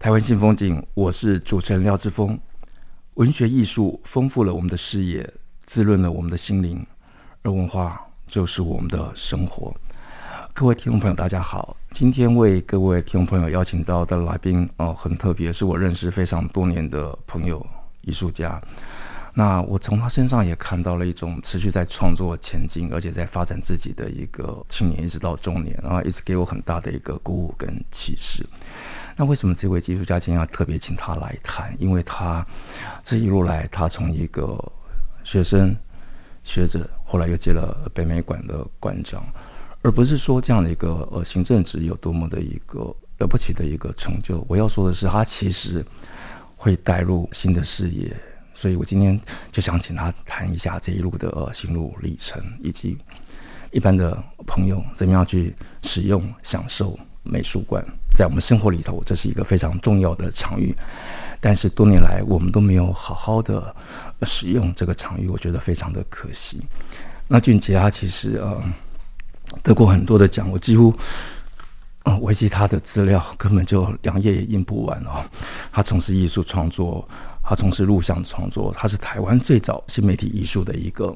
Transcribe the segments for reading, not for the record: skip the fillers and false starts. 台湾新风景，我是主持人廖志峰。文学艺术丰富了我们的视野，滋润了我们的心灵，而文化就是我们的生活。各位听众朋友大家好，今天为各位听众朋友邀请到的来宾很特别，是我认识非常多年的朋友，艺术家。那我从他身上也看到了一种持续在创作前进，而且在发展自己的一个青年一直到中年，然后一直给我很大的一个鼓舞跟启示。那为什么这位艺术家今天要特别请他来谈？因为他这一路来，他从一个学生、学者，后来又接了北美馆的馆长，而不是说这样的一个行政职有多么的一个了不起的一个成就。我要说的是，他其实会带入新的视野，所以我今天就想请他谈一下这一路的心路历程，以及一般的朋友怎么样去使用、享受美术馆。在我们生活里头，这是一个非常重要的场域，但是多年来我们都没有好好的使用这个场域，我觉得非常的可惜。那俊杰他其实得过很多的奖，我几乎维基他的资料根本就两页也印不完哦。他从事艺术创作，他从事录像创作，他是台湾最早新媒体艺术的一个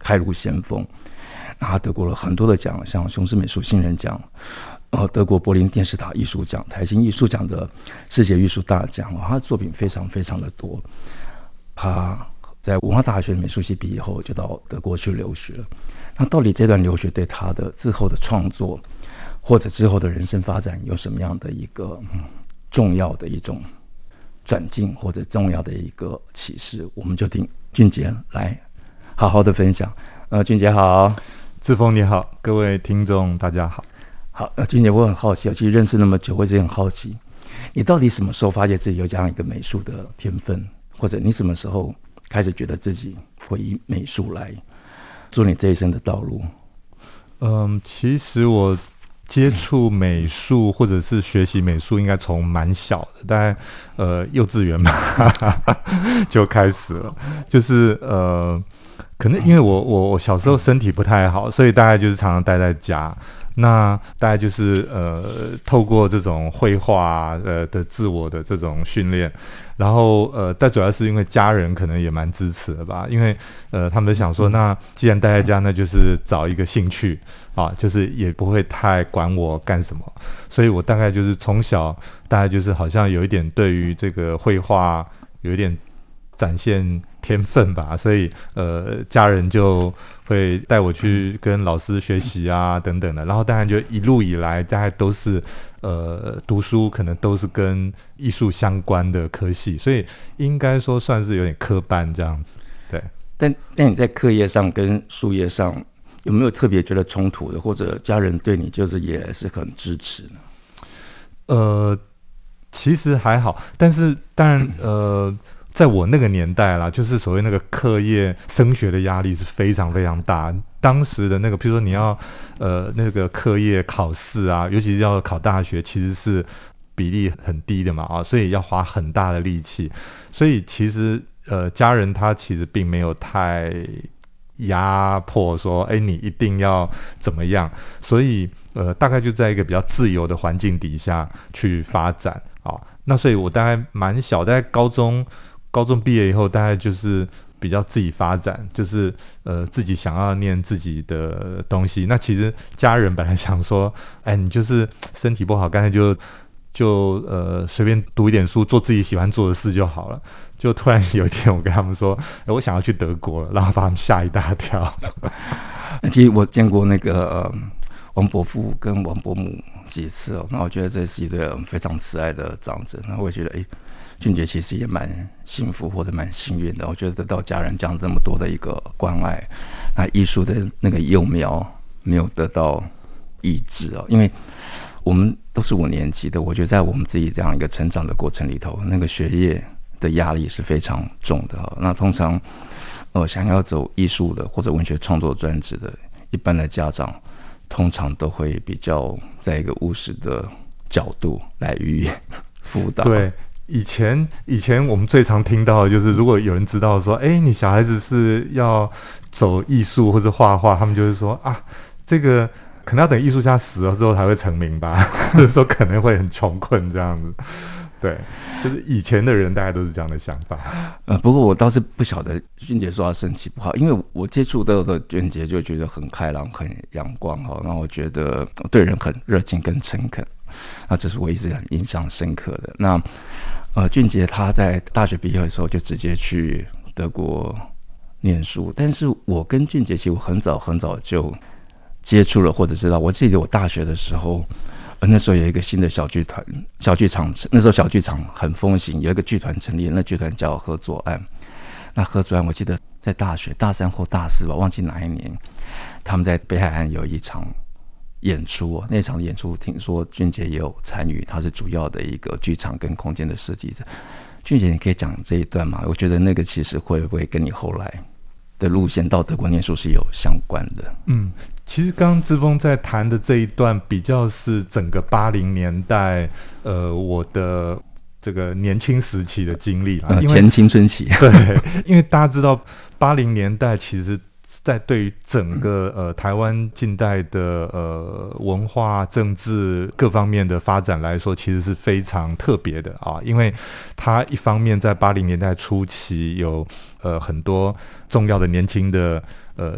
开路先锋。那他得过了很多的奖，像雄狮美术新人奖，德国柏林电视塔艺术奖、台新艺术奖的世界艺术大奖，他的作品非常非常的多。他在文化大学美术系毕业后，就到德国去留学了。那到底这段留学对他的之后的创作，或者之后的人生发展有什么样的一个重要的一种转进，或者重要的一个启示？我们就听俊杰来好好的分享。俊杰好。志峰你好，各位听众大家好。好，俊杰，我很好奇，其实认识那么久，我一直很好奇，你到底什么时候发现自己有这样一个美术的天分，或者你什么时候开始觉得自己会以美术来做你这一生的道路？其实我接触美术或者是学习美术应该从蛮小的，大概幼稚园嘛就开始了，就是可能因为我小时候身体不太好，所以大概就是常常待在家。那大概就是透过这种绘画的自我的这种训练，然后但主要是因为家人可能也蛮支持的吧，因为他们想说，那既然待在家，那就是找一个兴趣啊，就是也不会太管我干什么。所以我大概就是从小，大概就是好像有一点对于这个绘画有一点展现天分吧，所以家人就会带我去跟老师学习啊等等的，然后当然就一路以来大概都是读书，可能都是跟艺术相关的科系，所以应该说算是有点科班这样子。对，但你在课业上跟术业上有没有特别觉得冲突的，或者家人对你就是也是很支持呢？其实还好，但是当然在我那个年代啦，就是所谓那个课业升学的压力是非常非常大。当时的那个，譬如说你要那个课业考试啊，尤其是要考大学，其实是比例很低的嘛，啊，所以要花很大的力气。所以其实家人他其实并没有太压迫说，哎，你一定要怎么样。所以大概就在一个比较自由的环境底下去发展啊。那所以我大概蛮小，大概高中毕业以后，大概就是比较自己发展，就是自己想要念自己的东西。那其实家人本来想说，哎，你就是身体不好，干脆就随便读一点书，做自己喜欢做的事就好了。就突然有一天，我跟他们说，哎，我想要去德国了，然后把他们吓一大跳。其实我见过那个王伯父跟王伯母几次哦，那我觉得这是一对非常慈爱的长者。那我也觉得，哎，俊杰其实也蛮幸福或者蛮幸运的，我觉得得到家人这样这么多的一个关爱。那艺术的那个幼苗没有得到意志哦，因为我们都是五年级的，我觉得在我们自己这样一个成长的过程里头，那个学业的压力是非常重的哦。那通常想要走艺术的或者文学创作专职的，一般的家长通常都会比较在一个务实的角度来予以辅导。对，以前我们最常听到的就是，如果有人知道说，你小孩子是要走艺术或者画画，他们就是说啊，这个可能要等艺术家死了之后才会成名吧，或者说可能会很穷困这样子。对，就是以前的人大概都是这样的想法。不过我倒是不晓得俊杰说他身体不好，因为我接触到的俊杰就觉得很开朗、很阳光哈，然后我觉得对人很热情跟诚恳，那这是我一直很印象深刻的。那俊杰他在大学毕业的时候就直接去德国念书，但是我跟俊杰其实我很早就接触了或者知道。我记得我大学的时候，那时候有一个新的小剧场，那时候小剧场很风行，有一个剧团成立，那剧团叫合作案。那合作案我记得在大学大三或大四吧，忘记哪一年，他们在北海岸有一场演出哦。那场演出听说俊杰也有参与，他是主要的一个剧场跟空间的设计者。俊杰，你可以讲这一段吗？我觉得那个其实会不会跟你后来的路线到德国念书是有相关的。其实刚刚志峰在谈的这一段比较是整个80年代我的这个年轻时期的经历啦，前青春期。对，因为大家知道80年代其实在对于整个台湾近代的文化政治各方面的发展来说，其实是非常特别的啊。因为它一方面在80年代初期有很多重要的年轻的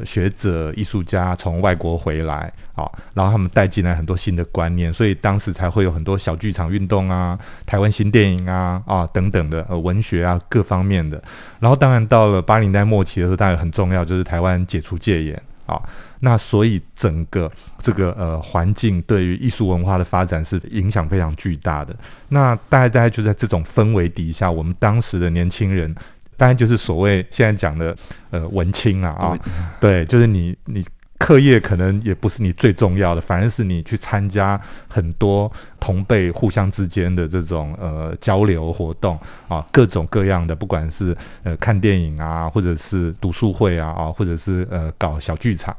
学者艺术家从外国回来啊，然后他们带进来很多新的观念，所以当时才会有很多小剧场运动啊、台湾新电影啊等等的文学啊各方面的。然后当然到了80年代末期的时候，当然很重要就是台湾解除戒严啊，那所以整个这个环境对于艺术文化的发展是影响非常巨大的。那大概就在这种氛围底下，我们当时的年轻人当然就是所谓现在讲的文青啊，对，就是你课业可能也不是你最重要的，反而是你去参加很多同辈互相之间的这种交流活动啊，各种各样的，不管是看电影啊，或者是读书会啊，或者是搞小剧场。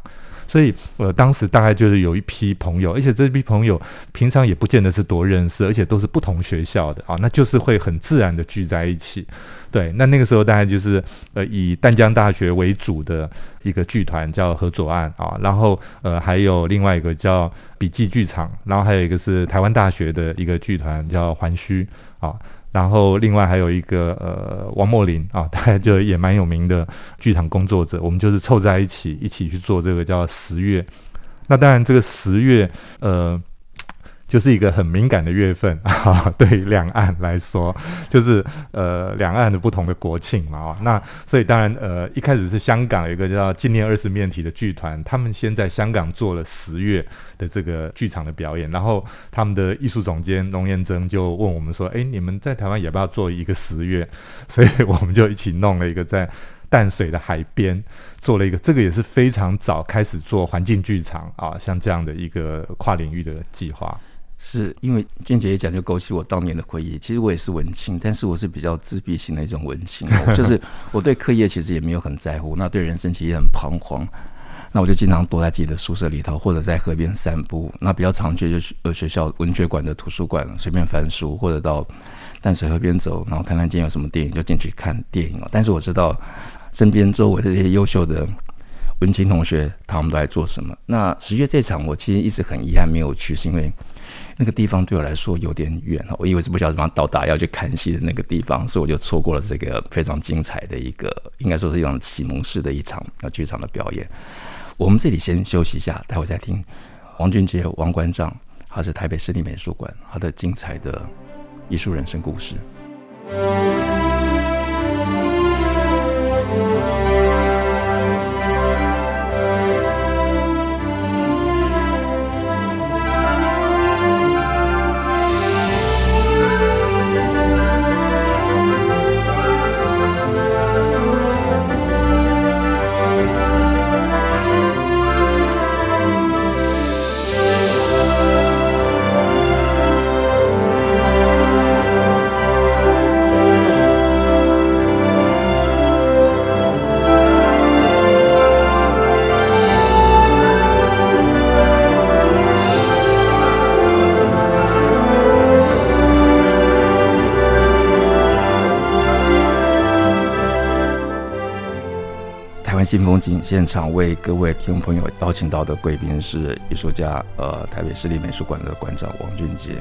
所以当时大概就是有一批朋友，而且这批朋友平常也不见得是多认识，而且都是不同学校的啊，那就是会很自然的聚在一起。对，那个时候大概就是以淡江大学为主的一个剧团叫合作案啊，然后还有另外一个叫笔记剧场，然后还有一个是台湾大学的一个剧团叫环虚啊，然后另外还有一个王墨林啊，大概就也蛮有名的剧场工作者，我们就是凑在一起去做这个叫十月。那当然这个十月就是一个很敏感的月份啊，对两岸来说，就是两岸的不同的国庆嘛啊。那所以当然一开始是香港有一个叫纪念20面体的剧团，他们先在香港做了十月的这个剧场的表演，然后他们的艺术总监龙彦征就问我们说，你们在台湾也不要做一个十月，所以我们就一起弄了一个在淡水的海边做了一个，这个也是非常早开始做环境剧场啊，像这样的一个跨领域的计划。是因为俊杰一讲就勾起我当年的回忆。其实我也是文青，但是我是比较自闭型的一种文青就是我对课业其实也没有很在乎，那对人生其实也很彷徨，那我就经常躲在自己的宿舍里头，或者在河边散步。那比较常去就学校文学馆的图书馆随便翻书，或者到淡水河边走，然后看看今天有什么电影就进去看电影。但是我知道身边周围的这些优秀的文青同学他们都在做什么。那十月这场我其实一直很遗憾没有去，是因为那个地方对我来说有点远，我以为是不晓得怎么到达要去看戏的那个地方，所以我就错过了这个非常精彩的一个，应该说是一种启蒙式的一场剧场的表演。我们这里先休息一下，待会再听王俊杰王馆长，他是台北市立美术馆，他的精彩的艺术人生故事。听风景现场为各位听众朋友邀请到的贵宾是艺术家，台北市立美术馆的馆长王俊杰。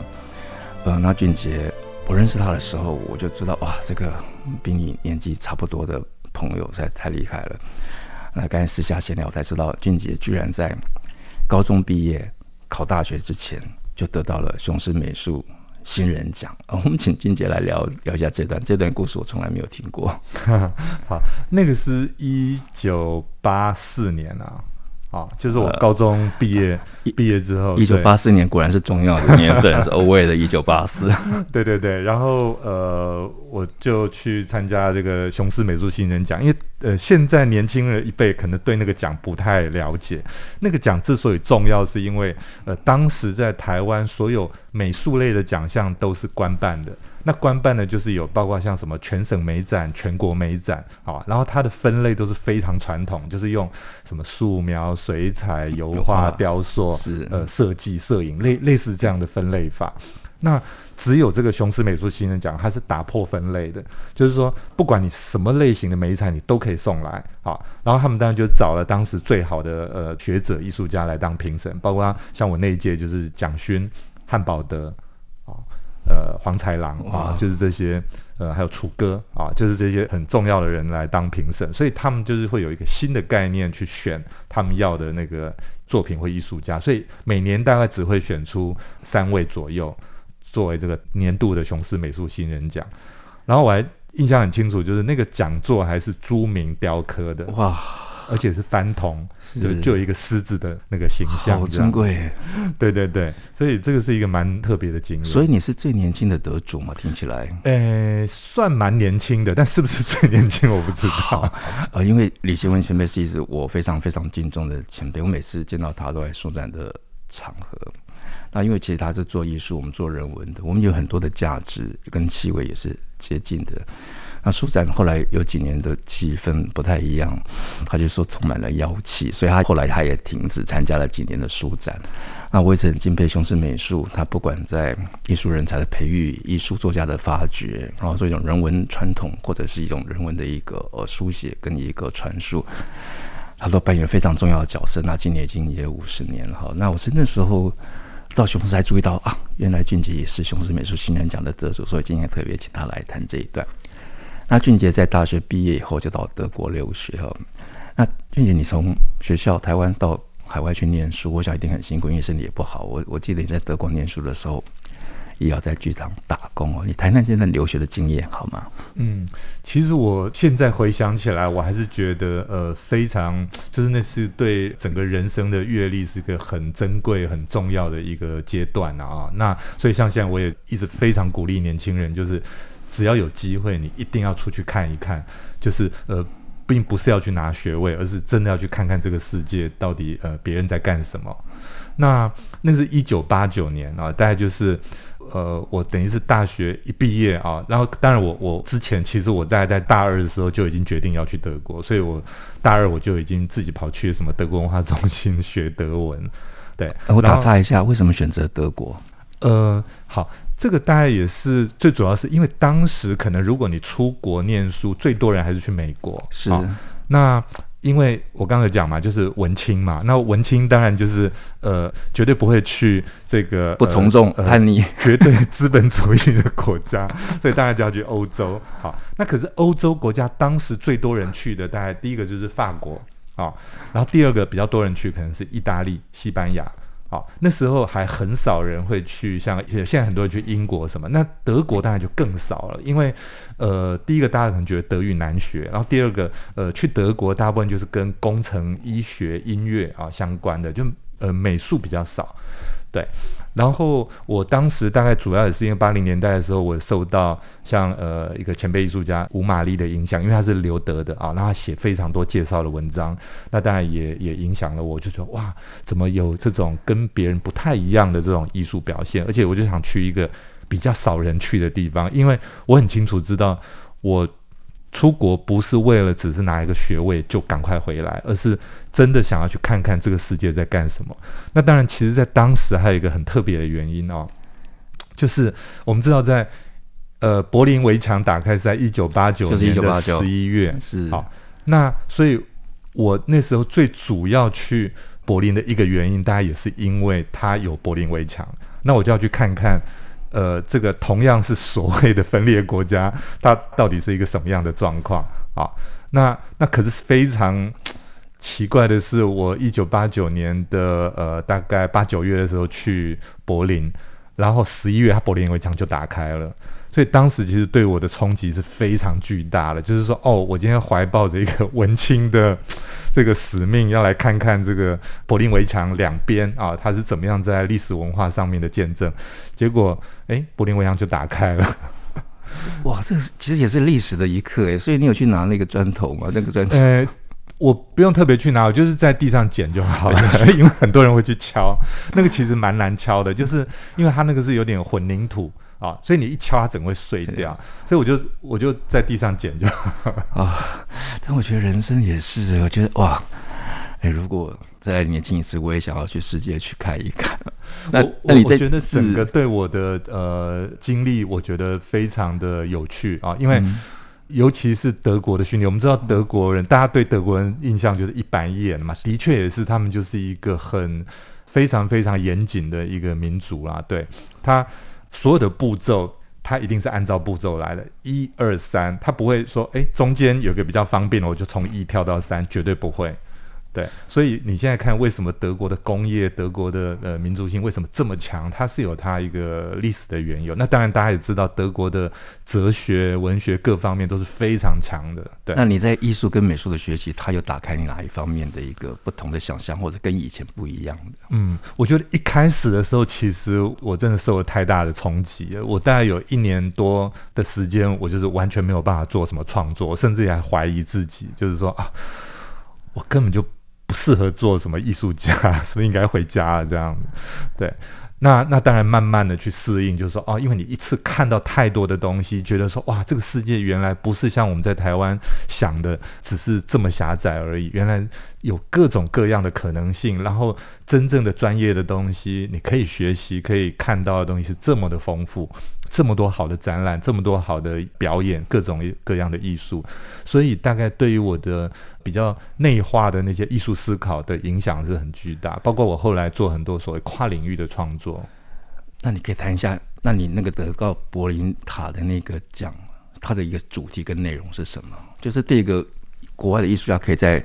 那俊杰，我认识他的时候我就知道，哇，这个跟你年纪差不多的朋友太厉害了。那刚才私下闲聊才知道，俊杰居然在高中毕业考大学之前就得到了雄狮美术新人奖。我们请俊杰来聊一下这段故事，我从来没有听过。好，那个是1984年啊，就是我高中毕业之后，1984年果然是重要的年份，是欧卫的1984。对对对，然后我就去参加这个雄狮美术新人奖，因为现在年轻人一辈可能对那个奖不太了解。那个奖之所以重要，是因为当时在台湾所有美术类的奖项都是官办的，那官办的就是有包括像什么全省美展、全国美展，然后它的分类都是非常传统，就是用什么素描、水彩、油画、雕塑、设计、摄影类似这样的分类法。那只有这个雄狮美术新人奖它是打破分类的，就是说不管你什么类型的美材你都可以送来。好，然后他们当然就找了当时最好的学者艺术家来当评审，包括像我那一届就是蒋勋、汉宝德、黄才郎啊，就是这些还有楚歌啊，就是这些很重要的人来当评审，所以他们就是会有一个新的概念去选他们要的那个作品或艺术家，所以每年大概只会选出3位左右作为这个年度的雄狮美术新人奖。然后我还印象很清楚，就是那个讲座还是朱铭雕刻的，哇，而且是翻铜，就有一个狮子的那个形象，好珍贵耶。对对对，所以这个是一个蛮特别的经验。所以你是最年轻的得主吗？听起来算蛮年轻的，但是不是最年轻我不知道。因为李学文前辈是一直我非常非常敬重的前辈，我每次见到他都在书展的场合。那因为其实他是做艺术，我们做人文的，我们有很多的价值跟气味也是接近的。那书展后来有几年的气氛不太一样，他就说充满了妖气，所以他后来他也停止参加了几年的书展。那我一直很敬佩雄狮美术，他不管在艺术人才的培育、艺术作家的发掘，然后做一种人文传统或者是一种人文的一个书写跟一个传述，他都扮演非常重要的角色。那今年已经也50年了。那我是那时候到雄狮才注意到啊，原来俊杰也是雄狮美术新人奖的得主，所以今天特别请他来谈这一段。那俊杰在大学毕业以后就到德国留学。那俊杰，你从学校台湾到海外去念书，我想一定很辛苦，因为身体也不好。我记得你在德国念书的时候也要在剧场打工。你谈谈这段留学的经验好吗？其实我现在回想起来，我还是觉得非常，就是那是对整个人生的阅历是一个很珍贵很重要的一个阶段啊。那所以像现在我也一直非常鼓励年轻人，就是只要有机会你一定要出去看一看，就是并不是要去拿学位，而是真的要去看看这个世界到底别人在干什么。那是1989年啊，大概就是我等于是大学一毕业啊，然后当然我之前其实我在大2的时候就已经决定要去德国，所以我大2我就已经自己跑去什么德国文化中心学德文。对，我打岔一下，为什么选择德国？好，这个大概也是最主要是因为当时可能如果你出国念书，最多人还是去美国。是，那因为我刚才讲嘛，就是文青嘛，那文青当然就是绝对不会去这个不从众叛逆绝对资本主义的国家，所以当然就要去欧洲。好，那可是欧洲国家当时最多人去的，大概第一个就是法国啊，然后第二个比较多人去可能是意大利、西班牙。那时候还很少人会去，像现在很多人去英国什么，那德国当然就更少了，因为第一个大家可能觉得德语难学，然后第二个去德国大部分就是跟工程、医学、音乐相关的，就美术比较少。对，然后我当时大概主要也是因为80年代的时候，我受到像一个前辈艺术家吴玛丽的影响，因为他是留德的啊，那他写非常多介绍的文章，那当然也影响了我，就说哇，怎么有这种跟别人不太一样的这种艺术表现，而且我就想去一个比较少人去的地方，因为我很清楚知道我出国不是为了只是拿一个学位就赶快回来，而是真的想要去看看这个世界在干什么。那当然其实在当时还有一个很特别的原因哦，就是我们知道在柏林围墙打开是在1989年的11月。是，好，那所以我那时候最主要去柏林的一个原因，大概也是因为它有柏林围墙，那我就要去看看这个同样是所谓的分裂国家，它到底是一个什么样的状况啊？那可是非常奇怪的是，我1989年的大概8、9月的时候去柏林，然后11月它柏林围墙就打开了，所以当时其实对我的冲击是非常巨大的，就是说哦，我今天怀抱着一个文青的这个使命，要来看看这个柏林围墙两边啊，它是怎么样在历史文化上面的见证。结果柏林围墙就打开了。哇，这其实也是历史的一刻耶，所以你有去拿那个砖头吗？那个砖头？我不用特别去拿，我就是在地上捡就好了因为很多人会去敲，那个其实蛮难敲的，就是因为它那个是有点混凝土啊，所以你一敲它整个会碎掉，所以我就在地上捡就好了但我觉得人生也是，我觉得哇，如果再年轻一次，我也想要去世界去看一看。我觉得整个对我的经历，我觉得非常的有趣啊，因为尤其是德国的训练，我们知道德国人，大家对德国人印象就是一板一眼嘛，的确也是，他们就是一个非常非常严谨的一个民族啦，对，他所有的步骤，它一定是按照步骤来的，1、2、3，它不会说，中间有个比较方便，我就从1跳到3，绝对不会。对，所以你现在看，为什么德国的工业、德国的民族性为什么这么强？它是有它一个历史的缘由。那当然，大家也知道，德国的哲学、文学各方面都是非常强的。对，那你在艺术跟美术的学习，它有打开你哪一方面的一个不同的想象，或者跟以前不一样的？我觉得一开始的时候，其实我真的受了太大的冲击了。我大概有1年多的时间，我就是完全没有办法做什么创作，甚至也还怀疑自己，就是说啊，我根本就不适合做什么艺术家，是不是应该回家这样？对，那当然慢慢的去适应，就是说哦，因为你一次看到太多的东西，觉得说哇，这个世界原来不是像我们在台湾想的只是这么狭窄而已，原来有各种各样的可能性，然后真正的专业的东西你可以学习，可以看到的东西是这么的丰富，这么多好的展览，这么多好的表演，各种各样的艺术，所以大概对于我的比较内化的那些艺术思考的影响是很巨大，包括我后来做很多所谓跨领域的创作。那你可以谈一下，那你那个得到柏林塔的那个奖，它的一个主题跟内容是什么？就是对一个国外的艺术家可以在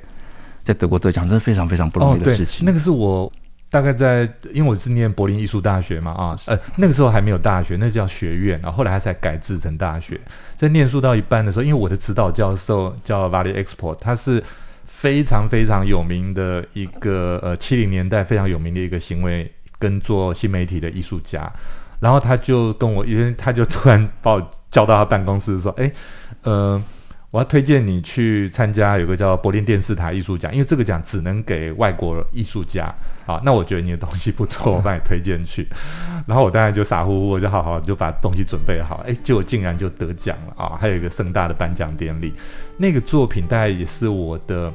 德国得奖，这是非常非常不容易的事情。那个是我大概在，因为我是念柏林艺术大学嘛，那个时候还没有大学，那叫学院，然后后来它才改制成大学。在念书到一半的时候，因为我的指导教授叫 Vali Export， 他是非常非常有名的一个70年代非常有名的一个行为跟做新媒体的艺术家，然后他就跟我，因为他就突然把我叫到他办公室说，我要推荐你去参加有个叫柏林电视塔艺术奖，因为这个奖只能给外国艺术家。好，那我觉得你的东西不错，我帮你推荐去。然后我当然就傻乎乎，我就好好就把东西准备好，结果竟然就得奖了啊！还有一个盛大的颁奖典礼，那个作品大概也是我的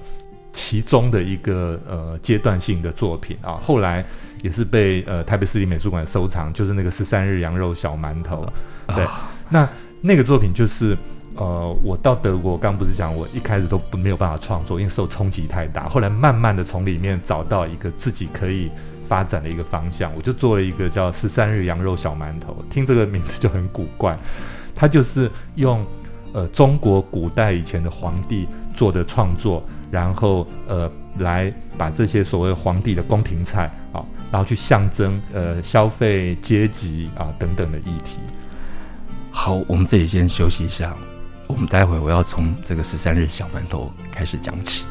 其中的一个阶段性的作品啊，后来也是被台北市立美术馆收藏，就是那个13日羊肉小馒头。对，那个作品就是。我到德国，刚不是讲我一开始都没有办法创作，因为受冲击太大，后来慢慢的从里面找到一个自己可以发展的一个方向，我就做了一个叫13日羊肉小馒头，听这个名字就很古怪，它就是用中国古代以前的皇帝做的创作，然后来把这些所谓皇帝的宫廷菜啊，然后去象征消费阶级啊等等的议题。好，我们这里先休息一下。我们待会我要从这个13日小馒头开始讲起。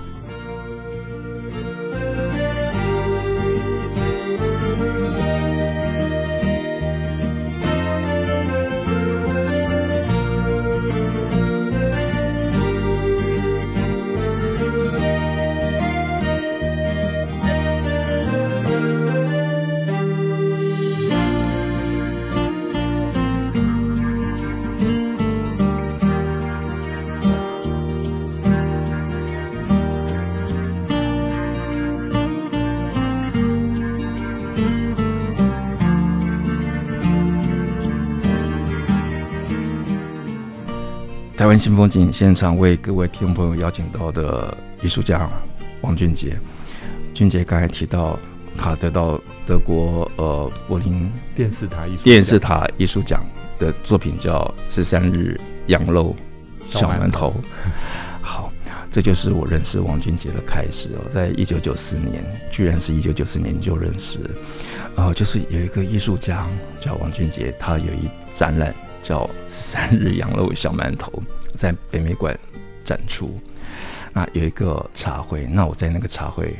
台湾新风景现场为各位听众朋友邀请到的艺术家王俊杰。俊杰刚才提到他得到德国柏林电视塔艺术奖的作品叫13日羊肉小馒头。好，这就是我认识王俊杰的开始哦，在1994年，居然是1994年就认识，就是有一个艺术家叫王俊杰，他有一展览叫13日羊肉小馒头，在北美馆展出。那有一个茶会，那我在那个茶会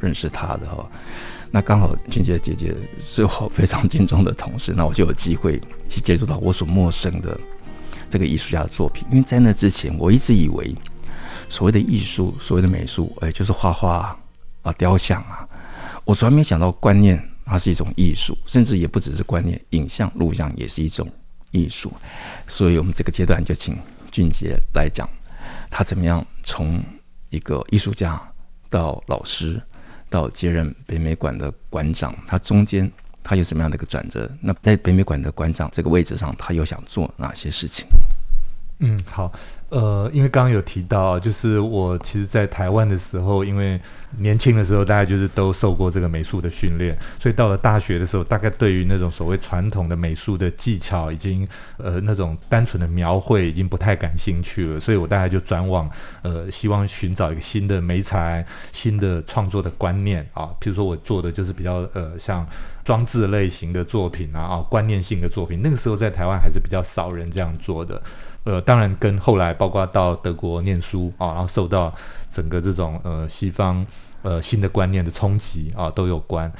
认识他的哦。那刚好俊杰的姐姐是我非常敬重的同事，那我就有机会去接触到我所陌生的这个艺术家的作品，因为在那之前我一直以为所谓的艺术，所谓的美术，就是画画啊、雕像啊。我从来没想到观念它是一种艺术，甚至也不只是观念，影像、录像也是一种艺术。所以我们这个阶段就请俊杰来讲，他怎么样从一个艺术家到老师，到接任北美馆的馆长，他中间他有什么样的一个转折？那在北美馆的馆长这个位置上，他又想做哪些事情？嗯，好，因为刚刚有提到，就是我其实在台湾的时候，因为年轻的时候大概就是都受过这个美术的训练，所以到了大学的时候，大概对于那种所谓传统的美术的技巧已经那种单纯的描绘已经不太感兴趣了，所以我大概就转往希望寻找一个新的媒材、新的创作的观念啊，譬如说我做的就是比较像装置类型的作品啊，观念性的作品，那个时候在台湾还是比较少人这样做的。当然跟后来包括到德国念书啊，然后受到整个这种西方新的观念的冲击啊都有关。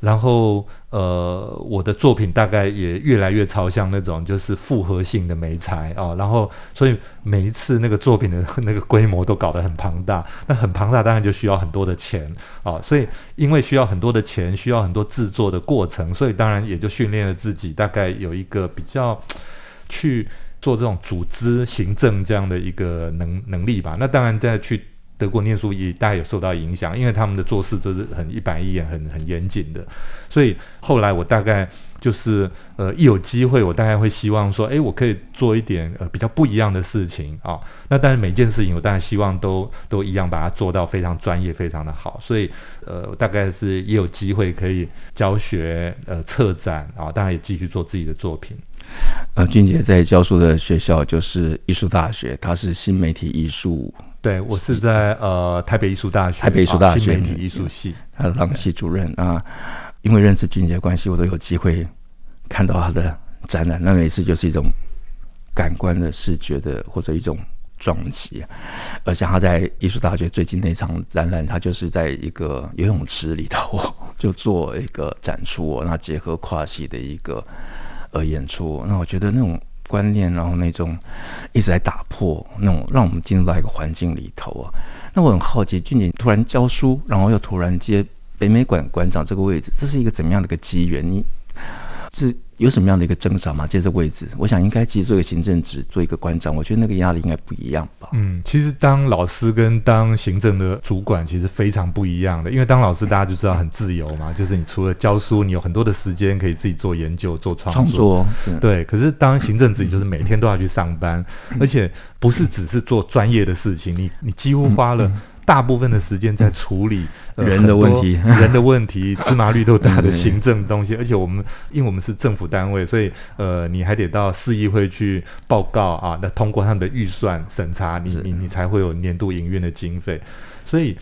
然后我的作品大概也越来越朝向那种就是复合性的媒材啊，然后所以每一次那个作品的那个规模都搞得很庞大，那很庞大当然就需要很多的钱啊，所以因为需要很多的钱，需要很多制作的过程，所以当然也就训练了自己大概有一个比较去做这种组织行政这样的一个能力吧。那当然在去德国念书也大概有受到影响，因为他们的做事就是很一板一眼、很严谨的，所以后来我大概就是一有机会我大概会希望说我可以做一点比较不一样的事情啊。那但是每件事情我当然希望都一样把它做到非常专业、非常的好，所以我大概是也有机会可以教学、策展啊，当然也继续做自己的作品。俊杰在教书的学校就是艺术大学，他是新媒体艺术。对，我是在台北艺术大学新媒体艺术系，他当系主任啊。因为认识俊杰的关系，我都有机会看到他的展览，那每次就是一种感官的、视觉的或者一种撞击。而像他在艺术大学最近那场展览，他就是在一个游泳池里头就做一个展出那结合跨系的一个演出。那我觉得那种观念，然后那种一直在打破，那种让我们进入到一个环境里头啊。那我很好奇，俊杰突然教书，然后又突然接北美馆馆长这个位置，这是一个怎么样的一个机缘？你是有什么样的一个挣扎吗？接这位置，我想应该其实做一个行政职，做一个馆长，我觉得那个压力应该不一样吧。嗯，其实当老师跟当行政的主管其实非常不一样的，因为当老师大家就知道很自由嘛，就是你除了教书，你有很多的时间可以自己做研究、做创作，对。可是当行政职，你就是每天都要去上班，而且不是只是做专业的事情，你几乎花了大部分的时间在处理人的问题芝麻绿豆大的行政东西。而且因为我们是政府单位，所以你还得到市议会去报告啊，那通过他们的预算审查，你才会有年度营运的经费。所以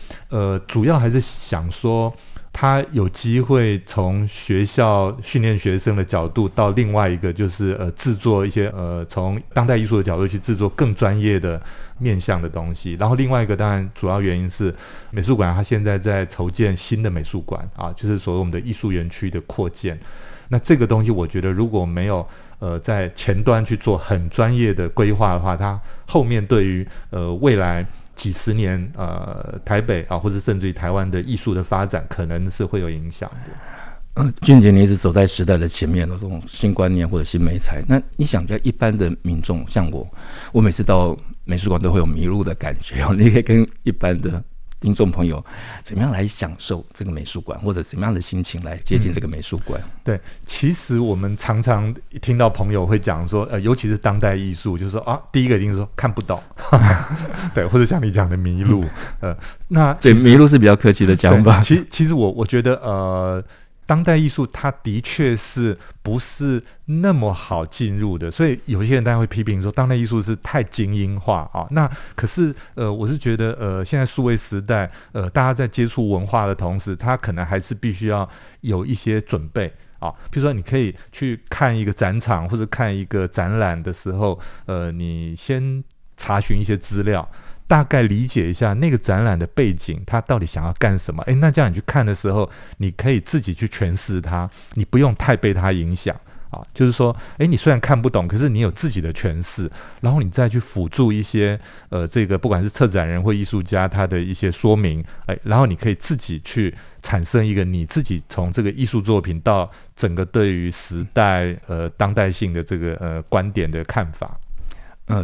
主要还是想说他有机会从学校训练学生的角度到另外一个就是制作一些从当代艺术的角度去制作更专业的面向的东西。然后另外一个当然主要原因是美术馆它现在在筹建新的美术馆啊，就是所谓我们的艺术园区的扩建。那这个东西我觉得如果没有在前端去做很专业的规划的话，它后面对于未来几十年台北啊，或者甚至于台湾的艺术的发展，可能是会有影响的。俊杰，你一直走在时代的前面的这种新观念或者新媒材。那你想，在一般的民众，像我每次到美术馆都会有迷路的感觉，你可以跟一般的听众朋友怎么样来享受这个美术馆，或者怎么样的心情来接近这个美术馆？对，其实我们常常听到朋友会讲说，尤其是当代艺术，就是说啊，第一个一定是说看不懂，对，或者像你讲的迷路，那对迷路是比较客气的讲法。其实我觉得当代艺术它的确是不是那么好进入的，所以有些人大家会批评说当代艺术是太精英化啊。那可是我是觉得现在数位时代，大家在接触文化的同时，他可能还是必须要有一些准备啊。比如说你可以去看一个展场或者看一个展览的时候，你先查询一些资料。大概理解一下那个展览的背景，他到底想要干什么？那这样你去看的时候，你可以自己去诠释它，你不用太被它影响啊。就是说，你虽然看不懂，可是你有自己的诠释，然后你再去辅助一些这个不管是策展人或艺术家他的一些说明，然后你可以自己去产生一个你自己从这个艺术作品到整个对于时代当代性的这个观点的看法。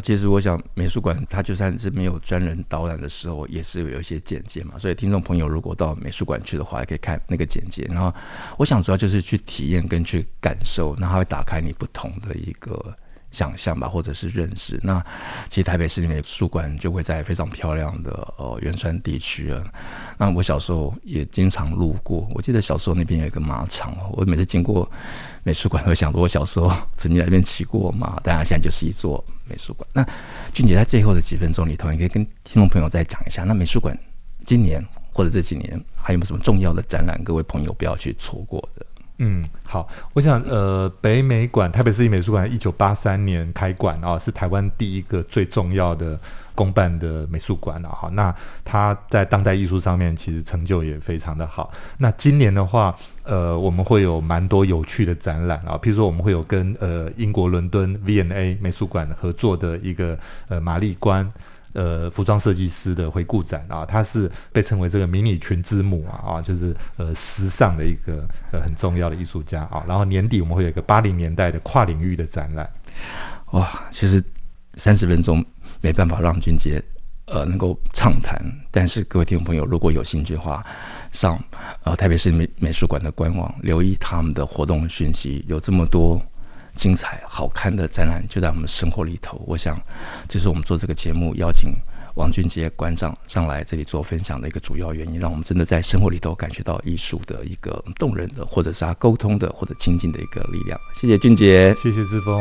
其实我想美术馆它就算是没有专人导览的时候也是有一些简介嘛，所以听众朋友如果到美术馆去的话也可以看那个简介，然后我想主要就是去体验跟去感受，然后它会打开你不同的一个想象吧，或者是认识。那其实台北市立美术馆就会在非常漂亮的圆山地区啊。那我小时候也经常路过，我记得小时候那边有一个马场，我每次经过美术馆会想说我小时候曾经在那边骑过马，但它现在就是一座美术馆。那俊杰在最后的几分钟里头，你可以跟听众朋友再讲一下，那美术馆今年或者这几年还有没有什么重要的展览，各位朋友不要去错过的？好，我想北美馆台北市立美术馆1983年开馆啊，是台湾第一个最重要的公办的美术馆啊。好，那它在当代艺术上面其实成就也非常的好。那今年的话，我们会有蛮多有趣的展览啊，譬如说我们会有跟英国伦敦 V&A 美术馆合作的一个玛丽关服装设计师的回顾展啊，它是被称为这个迷你裙之母啊，就是时尚的一个很重要的艺术家啊。然后年底我们会有一个80年代的跨领域的展览。哇，其实30分钟没办法让俊杰能够畅谈，但是各位听众朋友如果有兴趣的话，上台北市美术馆的官网留意他们的活动讯息，有这么多精彩好看的展览就在我们生活里头。我想这是我们做这个节目邀请王俊杰馆长上来这里做分享的一个主要原因，让我们真的在生活里头感觉到艺术的一个动人的，或者是他沟通的，或者亲近的一个力量。谢谢俊杰，谢谢志峰。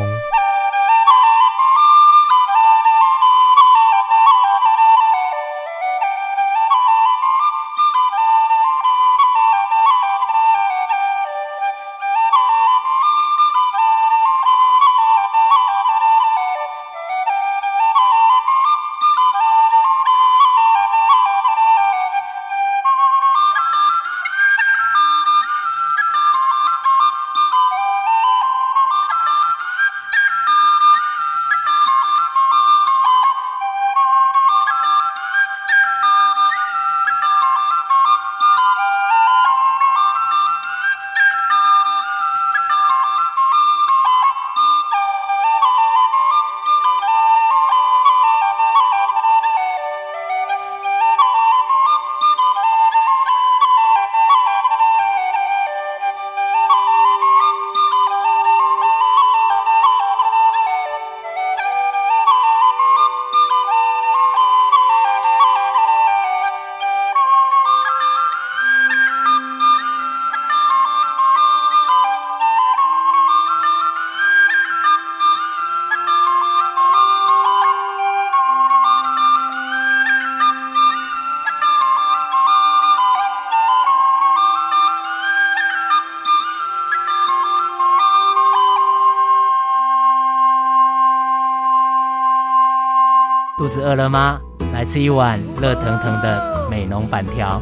肚子饿了吗？来吃一碗热腾腾的美浓板条。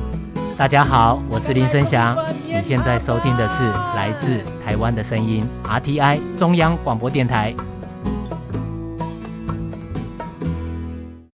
大家好，我是林生祥，你现在收听的是来自台湾的声音 RTI 中央广播电台